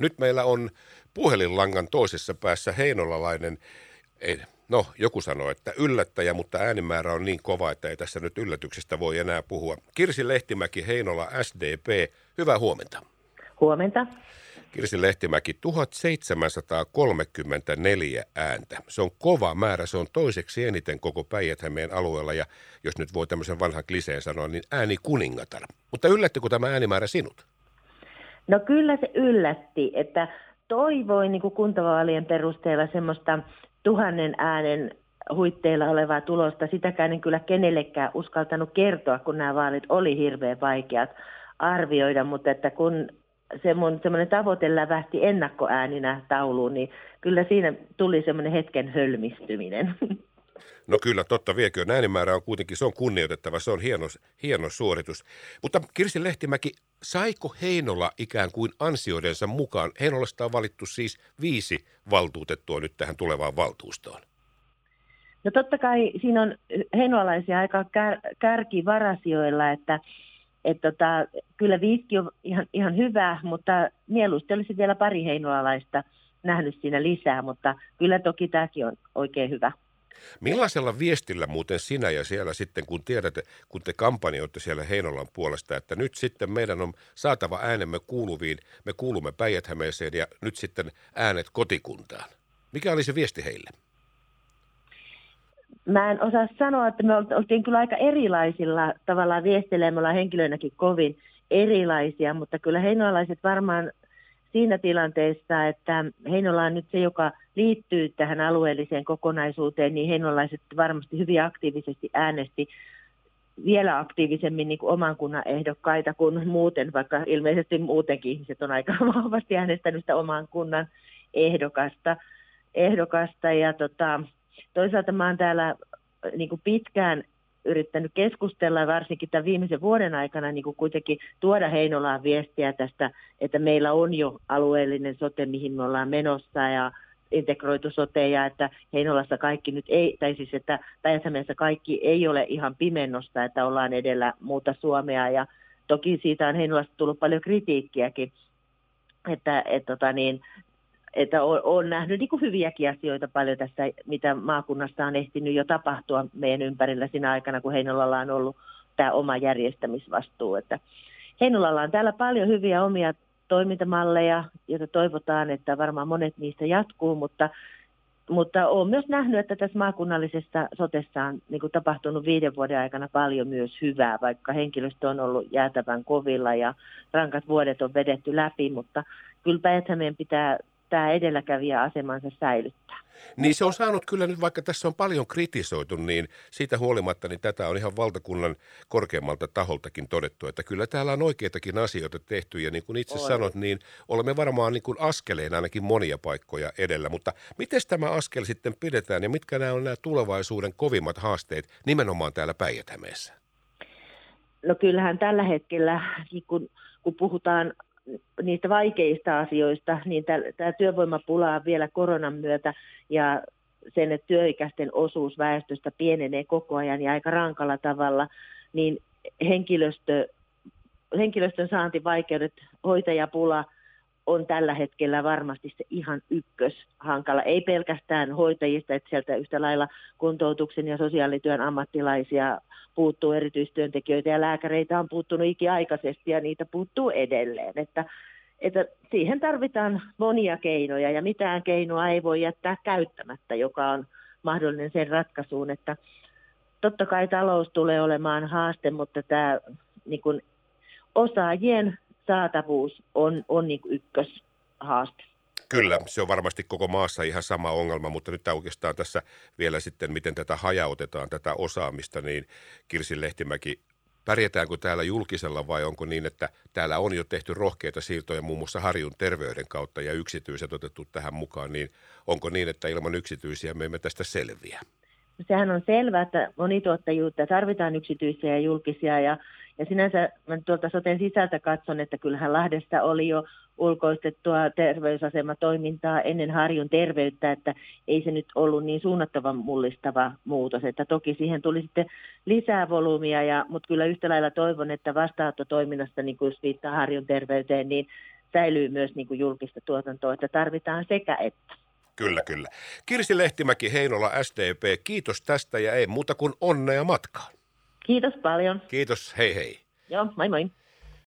Nyt meillä on puhelinlangan toisessa päässä heinolalainen, joku sanoo, että yllättäjä, mutta äänimäärä on niin kova, että ei tässä nyt yllätyksestä voi enää puhua. Kirsi Lehtimäki, Heinola, SDP, hyvää huomenta. Huomenta. Kirsi Lehtimäki, 1734 ääntä. Se on kova määrä, se on toiseksi eniten koko Päijät-Hämeen alueella ja jos nyt voi tämmöisen vanhan kliseen sanoa, niin ääni kuningatar. Mutta yllättikö tämä äänimäärä sinut? No kyllä se yllätti, että toivoin niin kuin kuntavaalien perusteella semmoista 1000 äänen huitteilla olevaa tulosta. Sitäkään en kyllä kenellekään uskaltanut kertoa, kun nämä vaalit oli hirveän vaikeat arvioida, mutta että kun semmoinen tavoite lävähti ennakkoääninä tauluun, niin kyllä siinä tuli semmoinen hetken hölmistyminen. No kyllä, totta vieköön. Äänimäärä on kuitenkin, se on kunnioitettava, se on hieno suoritus. Mutta Kirsi Lehtimäki, saiko Heinola ikään kuin ansioidensa mukaan? Heinolasta on valittu siis 5 valtuutettua nyt tähän tulevaan valtuustoon. No totta kai siinä on heinolaisia aika kärkivarasijoilla, että kyllä 5 on ihan hyvä, mutta mieluusti olisi vielä pari heinolalaista nähnyt siinä lisää, mutta kyllä toki tämäkin on oikein hyvä. Millaisella viestillä muuten sinä ja siellä sitten, kun tiedätte, kun te kampanjoitte siellä Heinolan puolesta, että nyt sitten meidän on saatava äänemme kuuluviin, me kuulumme Päijät-Hämeeseen ja nyt sitten äänet kotikuntaan. Mikä oli se viesti heille? Mä en osaa sanoa, että me oltiin kyllä aika erilaisilla tavallaan viesteillä, me ollaan henkilöinäkin kovin erilaisia, mutta kyllä heinolaiset varmaan siinä tilanteessa, että Heinola on nyt se, joka liittyy tähän alueelliseen kokonaisuuteen, niin heinolaiset varmasti hyvin aktiivisesti äänesti vielä aktiivisemmin niin kuin oman kunnan ehdokkaita kuin muuten, vaikka ilmeisesti muutenkin ihmiset on aika vahvasti äänestänyt sitä oman kunnan ehdokasta. Ja toisaalta mä oon täällä niin kuin pitkään yrittänyt keskustella varsinkin tämän viimeisen vuoden aikana niin kuin kuitenkin tuoda Heinolaan viestiä tästä, että meillä on jo alueellinen sote, mihin me ollaan menossa ja integroitu sote ja että Heinolassa kaikki nyt ei, tai siis että Päijät-Hämeessä kaikki ei ole ihan pimennosta, että ollaan edellä muuta Suomea ja toki siitä on Heinolasta tullut paljon kritiikkiäkin, että olen nähnyt niin kuin hyviäkin asioita paljon tässä, mitä maakunnassa on ehtinyt jo tapahtua meidän ympärillä siinä aikana, kun Heinolalla on ollut tämä oma järjestämisvastuu. Että Heinolalla on täällä paljon hyviä omia toimintamalleja, joita toivotaan, että varmaan monet niistä jatkuu, mutta olen myös nähnyt, että tässä maakunnallisessa sotessa on niin kuin tapahtunut 5 vuoden aikana paljon myös hyvää, vaikka henkilöstö on ollut jäätävän kovilla ja rankat vuodet on vedetty läpi, mutta kyllä Päijät-Hämeen pitää tämä edelläkävijä asemansa säilyttää. Niin se on saanut kyllä nyt, vaikka tässä on paljon kritisoitu, niin siitä huolimatta niin tätä on ihan valtakunnan korkeammalta taholtakin todettu, että kyllä täällä on oikeitakin asioita tehty ja niin kuin itse sanot, niin olemme varmaan niin kuin askeleen ainakin monia paikkoja edellä, mutta miten tämä askel sitten pidetään ja mitkä nämä on nämä tulevaisuuden kovimmat haasteet nimenomaan täällä Päijät-Hämeessä? No kyllähän tällä hetkellä, kun puhutaan niistä vaikeista asioista, niin tämä työvoimapulaa vielä koronan myötä ja sen, että työikäisten osuus väestöstä pienenee koko ajan ja aika rankalla tavalla, niin henkilöstön saantivaikeudet, hoitajapula on tällä hetkellä varmasti se ihan ykköshankala. Ei pelkästään hoitajista, että sieltä yhtä lailla kuntoutuksen ja sosiaalityön ammattilaisia puuttuu, erityistyöntekijöitä ja lääkäreitä on puuttunut ikiaikaisesti ja niitä puuttuu edelleen. Että siihen tarvitaan monia keinoja ja mitään keinoa ei voi jättää käyttämättä, joka on mahdollinen sen ratkaisuun. Että totta kai talous tulee olemaan haaste, mutta tämä niin kuin osaajien saatavuus on niin kuin ykköshaaste. Kyllä, se on varmasti koko maassa ihan sama ongelma, mutta nyt oikeastaan tässä vielä sitten, miten tätä hajautetaan, tätä osaamista, niin Kirsi Lehtimäki, pärjätäänkö täällä julkisella vai onko niin, että täällä on jo tehty rohkeita siirtoja muun muassa Harjun terveyden kautta ja yksityiset otettu tähän mukaan, niin onko niin, että ilman yksityisiä me emme tästä selviä? Sehän on selvää, että monituottajuutta tarvitaan yksityisiä ja julkisia ja sinänsä mä tuolta soten sisältä katson, että kyllähän Lahdessa oli jo ulkoistettua terveysasematoimintaa ennen Harjun terveyttä, että ei se nyt ollut niin suunnattavan mullistava muutos, että toki siihen tuli sitten lisää volyymia, mutta kyllä yhtä lailla toivon, että vastaanottotoiminnassa, niin kuin jos viittaa Harjun terveyteen, niin säilyy myös niin kuin julkista tuotantoa, että tarvitaan sekä että. Kyllä, kyllä. Kirsi Lehtimäki, Heinola, SDP, kiitos tästä ja ei muuta kuin onnea matkaan. Kiitos paljon. Kiitos, hei hei. Joo, moi moi.